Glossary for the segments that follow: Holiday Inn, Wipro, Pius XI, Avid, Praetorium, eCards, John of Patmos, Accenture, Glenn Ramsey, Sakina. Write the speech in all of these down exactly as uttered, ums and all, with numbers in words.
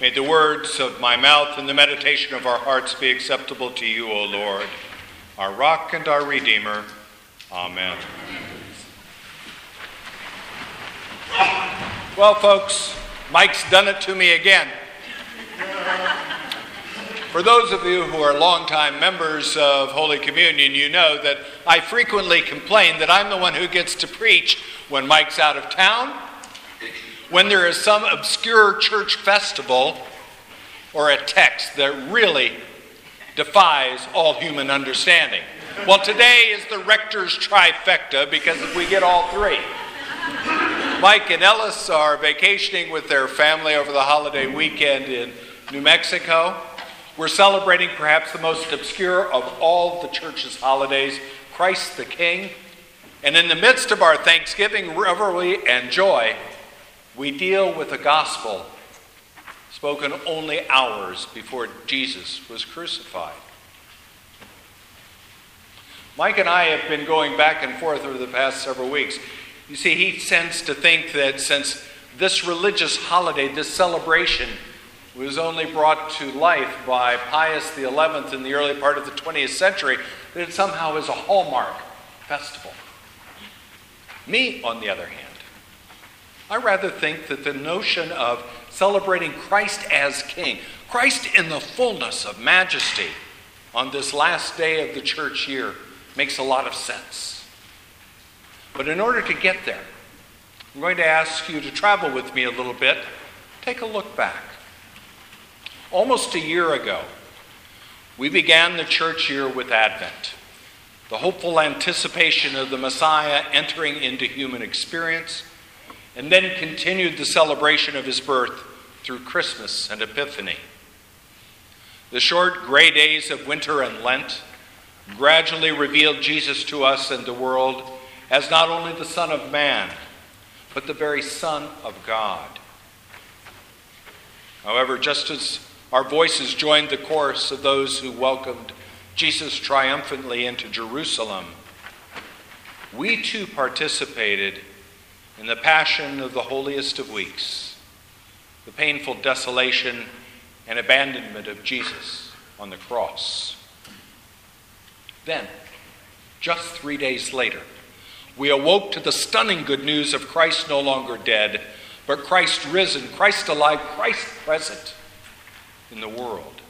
May the words of my mouth and the meditation of our hearts be acceptable to you, O Lord, our rock and our redeemer. Amen. Well, folks, Mike's done it to me again. For those of you who are longtime members of Holy Communion, you know that I frequently complain that I'm the one who gets to preach when Mike's out of town, when there is some obscure church festival, or a text that really defies all human understanding. Well, today is the rector's trifecta because we get all three. Mike and Ellis are vacationing with their family over the holiday weekend in New Mexico. We're celebrating perhaps the most obscure of all the church's holidays, Christ the King. And in the midst of our thanksgiving, revelry, and joy, we deal with a gospel spoken only hours before Jesus was crucified. Mike and I have been going back and forth over the past several weeks. You see, he tends to think that since this religious holiday, this celebration, was only brought to life by Pius the eleventh in the early part of the twentieth century, that it somehow is a hallmark festival. Me, on the other hand, I rather think that the notion of celebrating Christ as King, Christ in the fullness of majesty on this last day of the church year, makes a lot of sense. But in order to get there, I'm going to ask you to travel with me a little bit, take a look back. Almost a year ago, we began the church year with Advent, the hopeful anticipation of the Messiah entering into human experience, and then continued the celebration of his birth through Christmas and Epiphany. The short gray days of winter and Lent gradually revealed Jesus to us and the world as not only the Son of Man, but the very Son of God. However, just as our voices joined the chorus of those who welcomed Jesus triumphantly into Jerusalem, we too participated in the passion of the holiest of weeks, the painful desolation and abandonment of Jesus on the cross. Then, just three days later, we awoke to the stunning good news of Christ no longer dead, but Christ risen, Christ alive, Christ present in the world.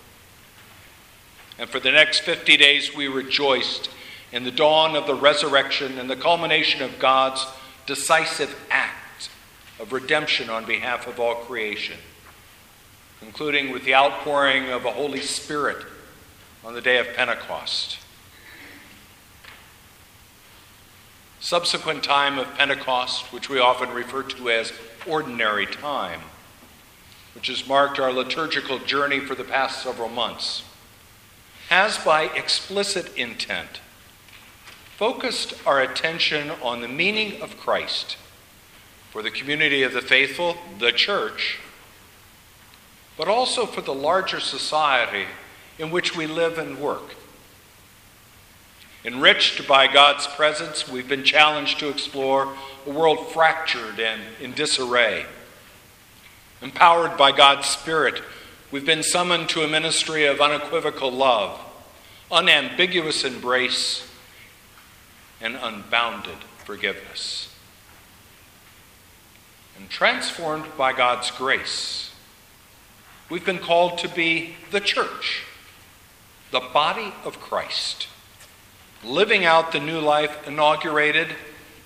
And for the next fifty days, we rejoiced in the dawn of the resurrection and the culmination of God's decisive act of redemption on behalf of all creation, concluding with the outpouring of the Holy Spirit on the day of Pentecost. Subsequent time of Pentecost, which we often refer to as ordinary time, which has marked our liturgical journey for the past several months, has by explicit intent focused our attention on the meaning of Christ for the community of the faithful, the church, but also for the larger society in which we live and work. Enriched by God's presence, we've been challenged to explore a world fractured and in disarray. Empowered by God's Spirit, we've been summoned to a ministry of unequivocal love, unambiguous embrace, and unbounded forgiveness. And transformed by God's grace, we've been called to be the church, the body of Christ, living out the new life inaugurated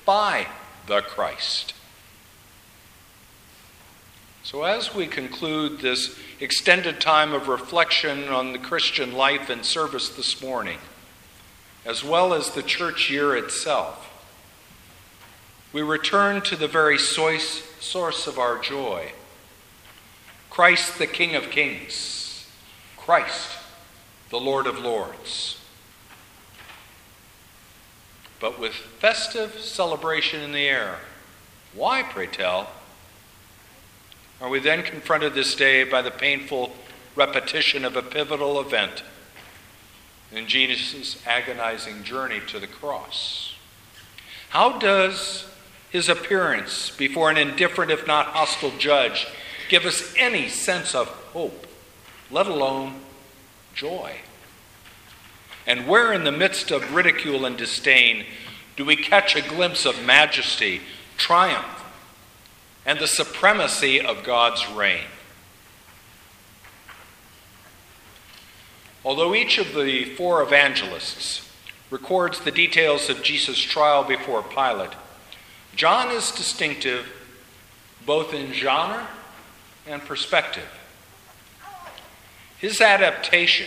by the Christ. So as we conclude this extended time of reflection on the Christian life and service this morning, as well as the church year itself, we return to the very source of our joy, Christ the King of Kings, Christ the Lord of Lords. But with festive celebration in the air, why, pray tell, are we then confronted this day by the painful repetition of a pivotal event in Jesus' agonizing journey to the cross? How does his appearance before an indifferent, if not hostile, judge give us any sense of hope, let alone joy. And where in the midst of ridicule and disdain do we catch a glimpse of majesty, triumph, and the supremacy of God's reign? Although each of the four evangelists records the details of Jesus' trial before Pilate, John is distinctive both in genre and perspective. His adaptation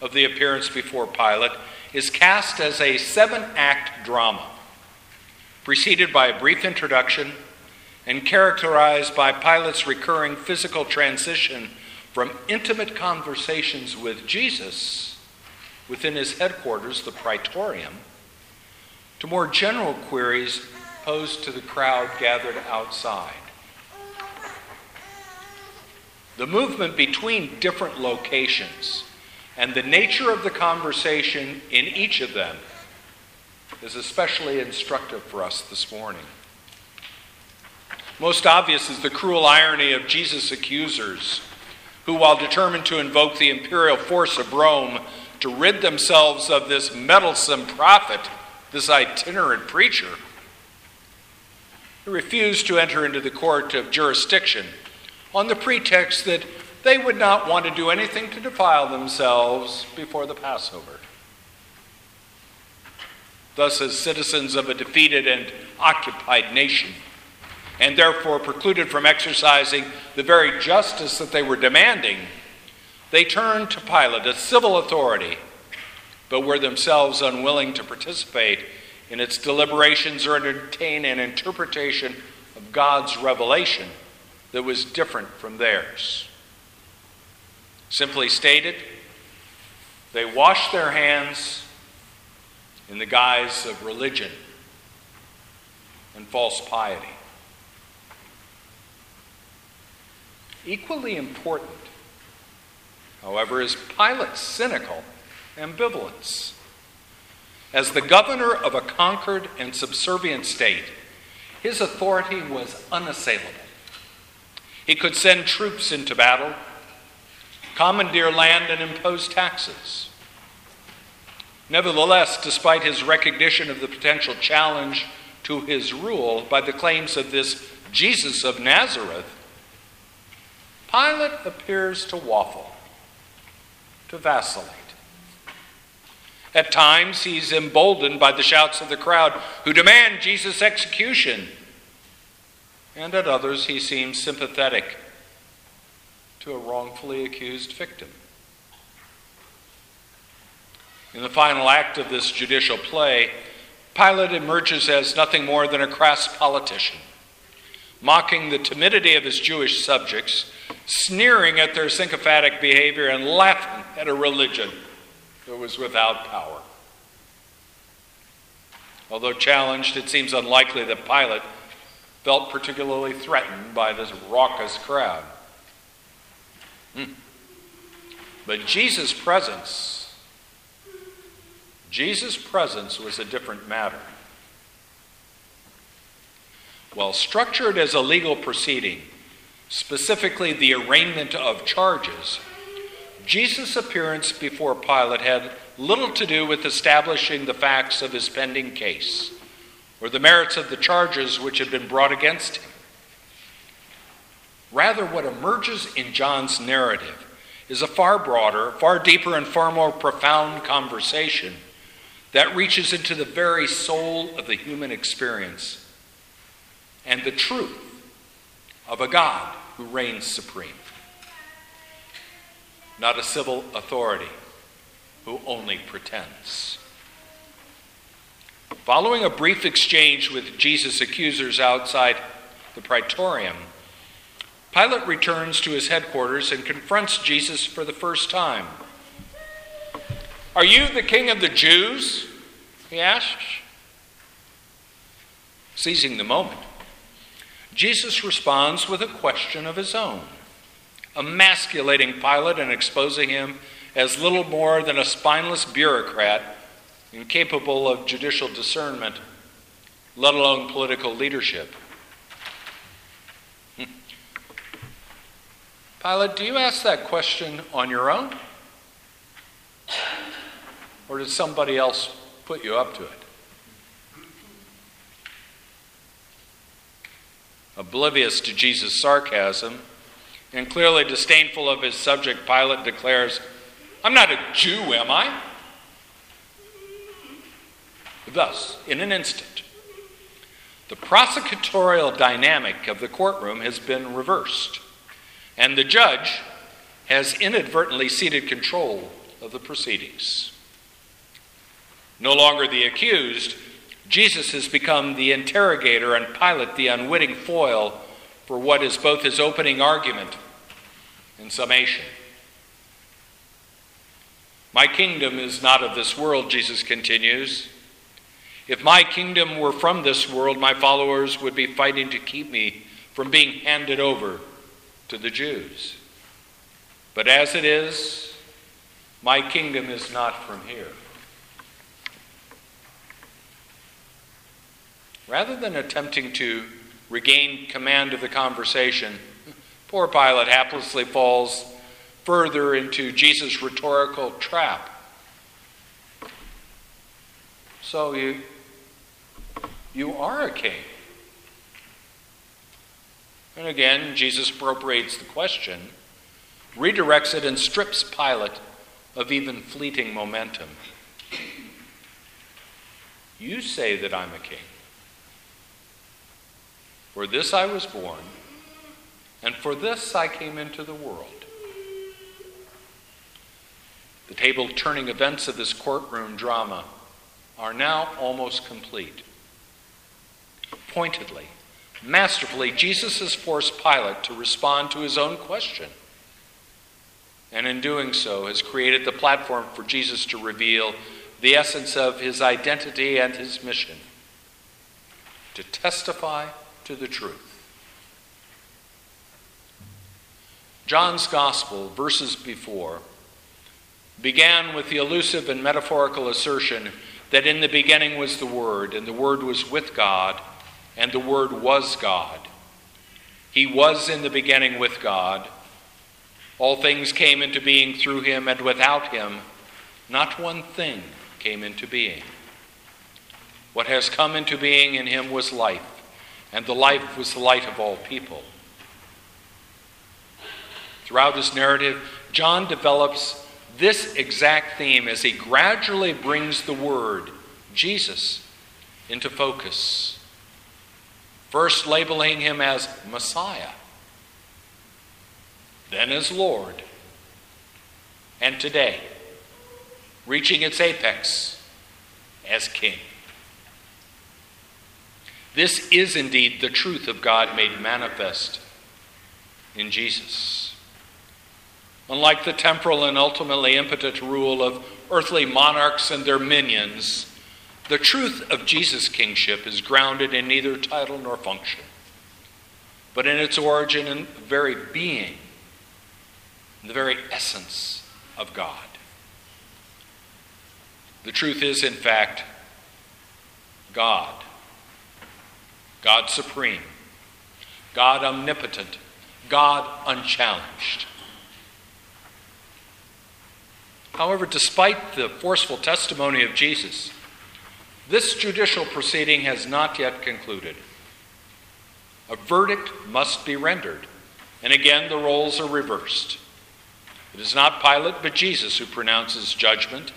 of the appearance before Pilate is cast as a seven-act drama, preceded by a brief introduction and characterized by Pilate's recurring physical transition from intimate conversations with Jesus within his headquarters, the Praetorium, to more general queries posed to the crowd gathered outside. The movement between different locations and the nature of the conversation in each of them is especially instructive for us this morning. Most obvious is the cruel irony of Jesus' accusers, who, while determined to invoke the imperial force of Rome to rid themselves of this meddlesome prophet, this itinerant preacher, refused to enter into the court of jurisdiction on the pretext that they would not want to do anything to defile themselves before the Passover. Thus, as citizens of a defeated and occupied nation, and therefore precluded from exercising the very justice that they were demanding, they turned to Pilate, a civil authority, but were themselves unwilling to participate in its deliberations or entertain an interpretation of God's revelation that was different from theirs. Simply stated, they washed their hands in the guise of religion and false piety. Equally important, however, is Pilate's cynical ambivalence. As the governor of a conquered and subservient state, his authority was unassailable. He could send troops into battle, commandeer land, and impose taxes. Nevertheless, despite his recognition of the potential challenge to his rule by the claims of this Jesus of Nazareth, Pilate appears to waffle, to vacillate. At times, he's emboldened by the shouts of the crowd who demand Jesus' execution, and at others, he seems sympathetic to a wrongfully accused victim. In the final act of this judicial play, Pilate emerges as nothing more than a crass politician, mocking the timidity of his Jewish subjects, sneering at their sycophantic behavior, and laughing at a religion that was without power. Although challenged, it seems unlikely that Pilate felt particularly threatened by this raucous crowd. Hmm. But Jesus' presence, Jesus' presence was a different matter. While structured as a legal proceeding, specifically the arraignment of charges, Jesus' appearance before Pilate had little to do with establishing the facts of his pending case or the merits of the charges which had been brought against him. Rather, what emerges in John's narrative is a far broader, far deeper, and far more profound conversation that reaches into the very soul of the human experience and the truth of a God who reigns supreme, not a civil authority who only pretends. Following a brief exchange with Jesus' accusers outside the Praetorium, Pilate returns to his headquarters and confronts Jesus for the first time. "Are you the king of the Jews?" he asks. Seizing the moment, Jesus responds with a question of his own, emasculating Pilate and exposing him as little more than a spineless bureaucrat incapable of judicial discernment, let alone political leadership. Pilate, do you ask that question on your own? Or did somebody else put you up to it? Oblivious to Jesus' sarcasm and clearly disdainful of his subject, Pilate declares, I'm not a Jew, am I? Thus, in an instant, the prosecutorial dynamic of the courtroom has been reversed, and the judge has inadvertently ceded control of the proceedings. No longer the accused, Jesus has become the interrogator and Pilate the unwitting foil for what is both his opening argument and summation. My kingdom is not of this world, Jesus continues. If my kingdom were from this world, my followers would be fighting to keep me from being handed over to the Jews. But as it is, my kingdom is not from here. Rather than attempting to regain command of the conversation, poor Pilate haplessly falls further into Jesus' rhetorical trap. So you, you are a king. And again, Jesus appropriates the question, redirects it, and strips Pilate of even fleeting momentum. You say that I'm a king. For this I was born, and for this I came into the world. The table-turning events of this courtroom drama are now almost complete. Pointedly, masterfully, Jesus has forced Pilate to respond to his own question, and in doing so has created the platform for Jesus to reveal the essence of his identity and his mission, to testify to the truth. John's Gospel, verses before, began with the elusive and metaphorical assertion that in the beginning was the Word, and the Word was with God, and the Word was God. He was in the beginning with God. All things came into being through him, and without him, not one thing came into being. What has come into being in him was life, and the life was the light of all people. Throughout his narrative, John develops this exact theme as he gradually brings the word, Jesus, into focus. First labeling him as Messiah, then as Lord, and today, reaching its apex as King. This is indeed the truth of God made manifest in Jesus. Unlike the temporal and ultimately impotent rule of earthly monarchs and their minions, the truth of Jesus' kingship is grounded in neither title nor function, but in its origin and very being, the very essence of God. The truth is, in fact, God. God supreme, God omnipotent, God unchallenged. However, despite the forceful testimony of Jesus, this judicial proceeding has not yet concluded. A verdict must be rendered, and again the roles are reversed. It is not Pilate, but Jesus who pronounces judgment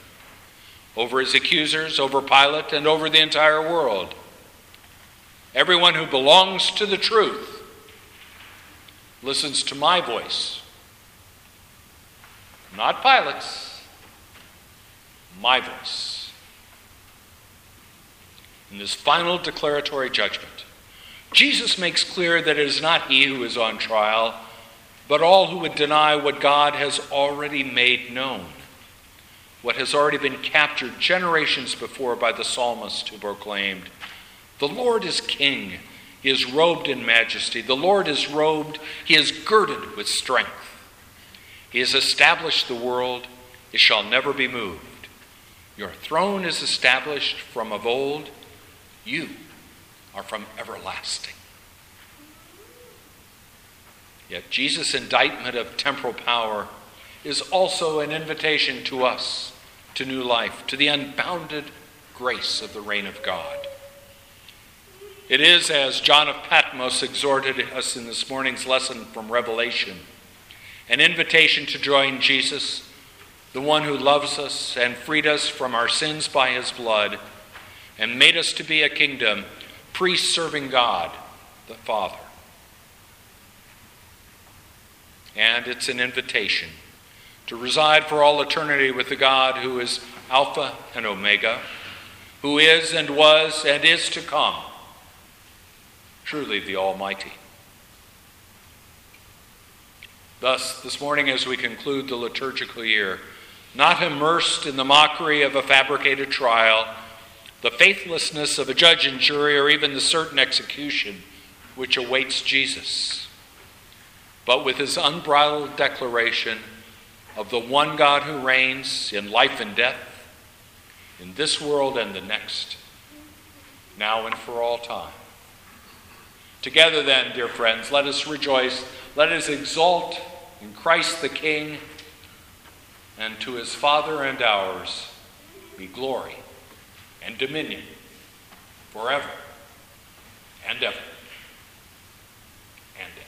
over his accusers, over Pilate, and over the entire world. Everyone who belongs to the truth listens to my voice, not Pilate's, my voice. In this final declaratory judgment, Jesus makes clear that it is not he who is on trial, but all who would deny what God has already made known, what has already been captured generations before by the psalmist who proclaimed, the Lord is king, he is robed in majesty. The Lord is robed, he is girded with strength. He has established the world, it shall never be moved. Your throne is established from of old, you are from everlasting. Yet Jesus' indictment of temporal power is also an invitation to us to new life, to the unbounded grace of the reign of God. It is, as John of Patmos exhorted us in this morning's lesson from Revelation, an invitation to join Jesus, the one who loves us and freed us from our sins by his blood and made us to be a kingdom, priests serving God, the Father. And it's an invitation to reside for all eternity with the God who is Alpha and Omega, who is and was and is to come, truly the Almighty. Thus, this morning as we conclude the liturgical year, not immersed in the mockery of a fabricated trial, the faithlessness of a judge and jury, or even the certain execution which awaits Jesus, but with his unbridled declaration of the one God who reigns in life and death, in this world and the next, now and for all time. Together then, dear friends, let us rejoice, let us exult in Christ the King, and to his Father and ours be glory and dominion forever and ever and ever.